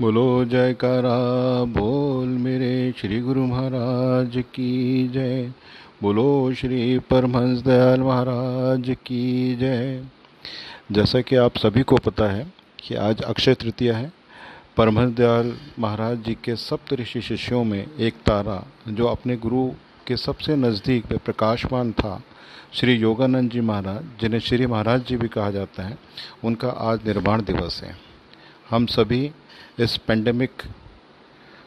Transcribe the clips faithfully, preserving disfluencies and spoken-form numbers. बोलो जयकारा बोल मेरे श्री गुरु महाराज की जय। बोलो श्री परमहंस दयाल महाराज की जय। जैसा कि आप सभी को पता है कि आज अक्षय तृतीया है। परमहंस दयाल महाराज जी के सप्तऋषि शिष्यों में एक तारा जो अपने गुरु के सबसे नज़दीक पे प्रकाशमान था, श्री योगानंद जी महाराज, जिन्हें श्री महाराज जी भी कहा जाता है, उनका आज निर्वाण दिवस है। हम सभी इस पेंडेमिक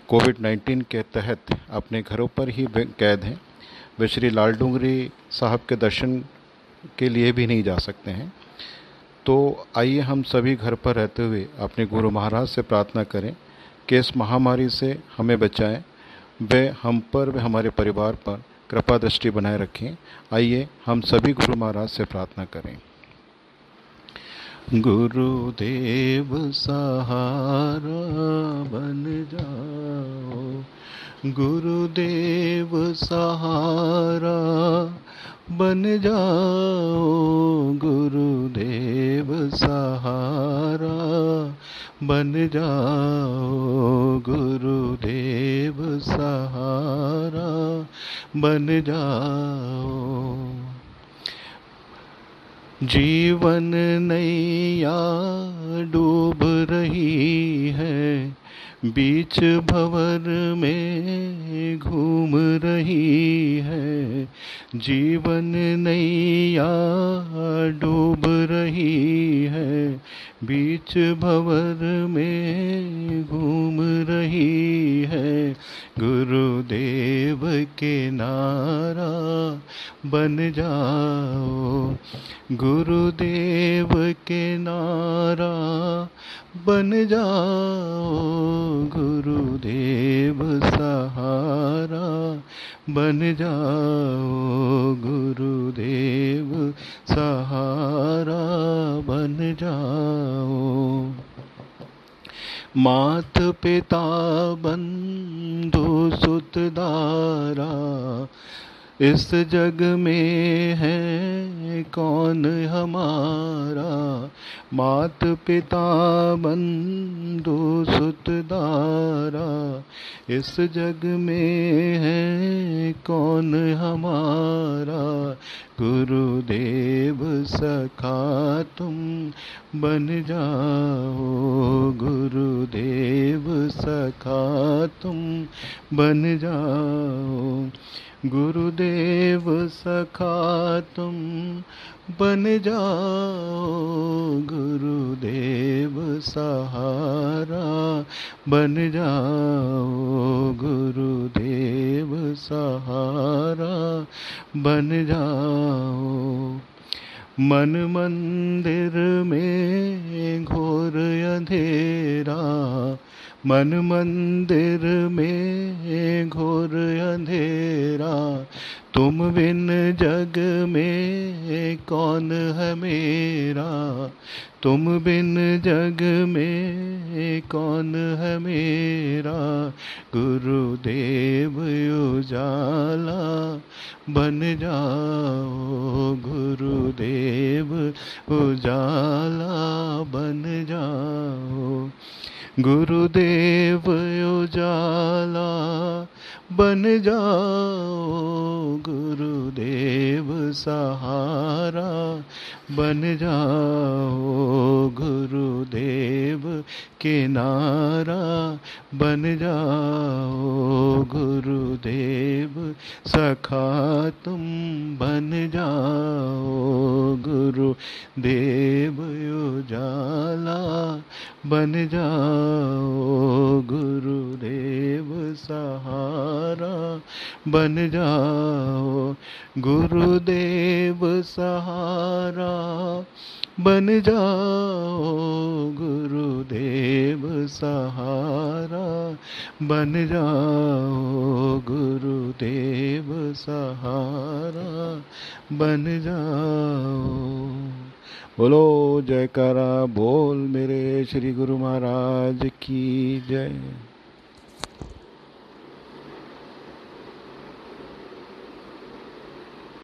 कोविड नाइन्टीन के तहत अपने घरों पर ही कैद हैं। वे श्री लाल डूंगरी साहब के दर्शन के लिए भी नहीं जा सकते हैं। तो आइए हम सभी घर पर रहते हुए अपने गुरु महाराज से प्रार्थना करें कि इस महामारी से हमें बचाएं, वे हम पर वे हमारे परिवार पर कृपा दृष्टि बनाए रखें। आइए हम सभी गुरु महाराज से प्रार्थना करें। गुरुदेव सहारा बन जाओ, गुरुदेव सहारा बन जाओ, गुरुदेव सहारा बन जाओ, गुरुदेव सहारा बन जाओ। जीवन नैया डूब रही है, बीच भंवर में घूम रही है, जीवन नैया डूब रही है, बीच भंवर में घूम रही है, गुरुदेव के नारा बन जाओ, गुरुदेव के नारा बन जाओ, गुरुदेव सहारा बन जाओ, गुरुदेव सहारा बन जाओ। मात पिता बंधु सुतदारा, इस जग में है कौन हमारा, मात पिता बंधु सुतदारा, इस जग में है कौन हमारा, गुरुदेव सखा तुम बन जाओ, गुरुदेव सखा तुम बन जाओ, गुरुदेव सखा तुम बन जाओ, गुरुदेव सहारा बन जाओ, गुरुदेव सहारा बन जाओ। मन मंदिर में घोर अंधेरा, मन मंदिर में घोर अंधेरा, तुम बिन जग में कौन है मेरा, तुम बिन जग में कौन है मेरा, गुरुदेव उजाला बन जाओ, गुरुदेव उजाला बन जाओ, गुरुदेव उजाला बन जाओ, गुरुदेव सहारा बन जाओ, गुरुदेव किनारा बन जाओ, गुरुदेव सखा तुम बन जाओ, गुरुदेव उजाला बन जाओ, गुरुदेव सहारा बन जाओ, गुरुदेव सहारा बन जाओ, गुरुदेव सहारा बन जाओ, गुरुदेव सहारा बन जाओ। बोलो जयकारा बोल मेरे श्री गुरु महाराज की जय।